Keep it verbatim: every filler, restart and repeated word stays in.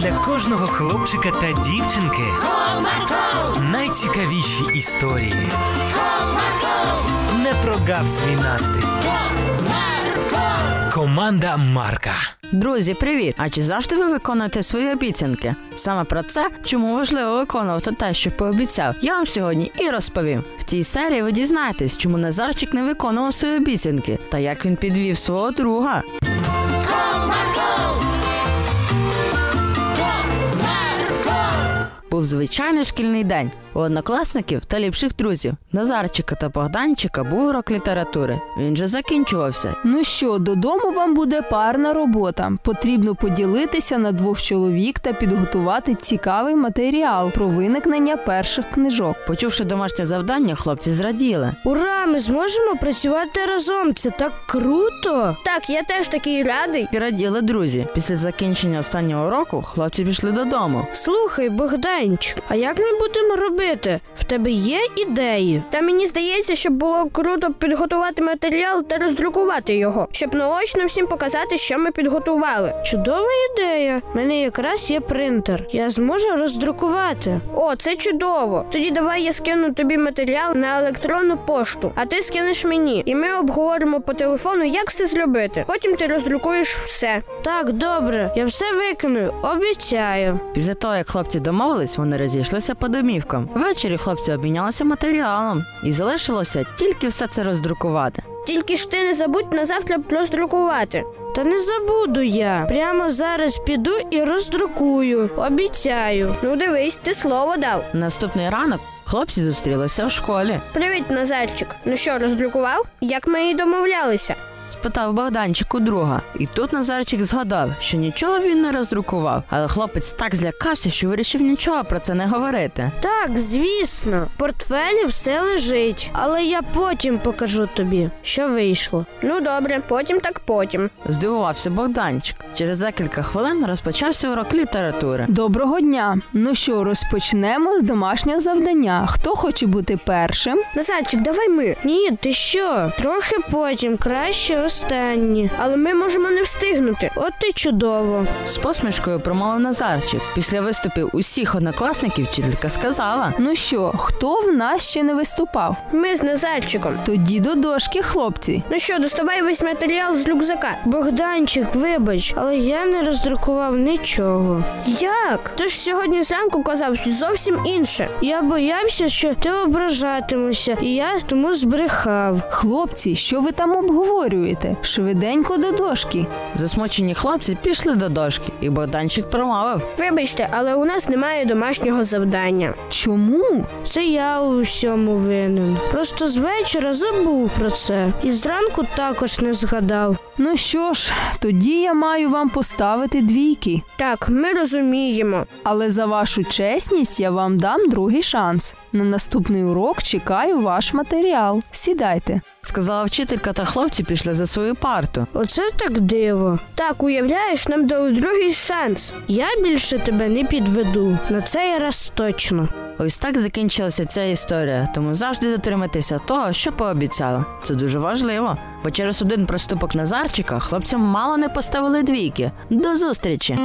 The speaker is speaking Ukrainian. для кожного хлопчика та дівчинки. Комарко! Найцікавіші історії. Комарко! Не прогав свій настрій. Комарко! Команда Марка. Друзі, привіт! А чи завжди ви виконуєте свої обіцянки? Саме про це, чому важливо виконувати те, що пообіцяв, я вам сьогодні і розповім. В цій серії ви дізнаєтесь, чому Назарчик не виконував свої обіцянки, та як він підвів свого друга. Був звичайний шкільний день. У однокласників та ліпших друзів Назарчика та Богданчика був урок літератури. Він же закінчувався. Ну що, додому вам буде парна робота. Потрібно поділитися на двох чоловік та підготувати цікавий матеріал про виникнення перших книжок. Почувши домашнє завдання, хлопці зраділи. Ура, ми зможемо працювати разом, це так круто! Так, я теж такий радий. І раділи друзі. Після закінчення останнього уроку хлопці пішли додому. Слухай, Богданчик, а як ми будемо робити? В тебе є ідеї? Та мені здається, що було круто підготувати матеріал та роздрукувати його, щоб наочно всім показати, що ми підготували. Чудова ідея. У мене якраз є принтер. Я зможу роздрукувати. О, це чудово. Тоді давай я скину тобі матеріал на електронну пошту, а ти скинеш мені. І ми обговоримо по телефону, як все зробити. Потім ти роздрукуєш все. Так, добре. Я все викину. Обіцяю. Після того, як хлопці домовились, вони розійшлися по домівкам. Ввечері хлопці обмінялися матеріалом, і залишилося тільки все це роздрукувати. Тільки ж ти не забудь на завтра роздрукувати. Та не забуду я. Прямо зараз піду і роздрукую. Обіцяю. Ну дивись, ти слово дав. Наступний ранок хлопці зустрілися в школі. Привіт, Назарчик. Ну що, роздрукував? Як ми і домовлялися? Спитав Богданчик у друга. І тут Назарчик згадав, що нічого він не роздрукував. Але хлопець так злякався, що вирішив нічого про це не говорити. Так, звісно. В портфелі все лежить. Але я потім покажу тобі, що вийшло. Ну добре, потім так потім. Здивувався Богданчик. Через декілька хвилин розпочався урок літератури. Доброго дня. Ну що, розпочнемо з домашнього завдання. Хто хоче бути першим? Назарчик, давай ми. Ні, ти що? Трохи потім, краще останні. Але ми можемо не встигнути. От і чудово. З посмішкою промовив Назарчик. Після виступів усіх однокласників вчителька сказала. Ну що, хто в нас ще не виступав? Ми з Назарчиком. Тоді до дошки, хлопці. Ну що, доставай весь матеріал з рюкзака. Богданчик, вибач, але я не роздрукував нічого. Як? Ти ж сьогодні зранку казав зовсім інше. Я боявся, що ти ображатимешся, і я тому збрехав. Хлопці, що ви там обговорюєте? Швиденько до дошки. Засмучені хлопці пішли до дошки, і Богданчик промовив. Вибачте, але у нас немає домашнього завдання. Чому? Це я у всьому винен. Просто з вечора забув про це. І зранку також не згадав. Ну що ж, тоді я маю вам поставити двійки. Так, ми розуміємо. Але за вашу чесність я вам дам другий шанс. На наступний урок чекаю ваш матеріал. Сідайте. Сказала вчителька, та хлопці пішли за свою парту. Оце так диво. Так, уявляєш, нам дали другий шанс. Я більше тебе не підведу. На цей раз точно. Ось так закінчилася ця історія, тому завжди дотримайтеся того, що пообіцяли. Це дуже важливо, бо через один проступок Назарчика хлопцям мало не поставили двійки. До зустрічі!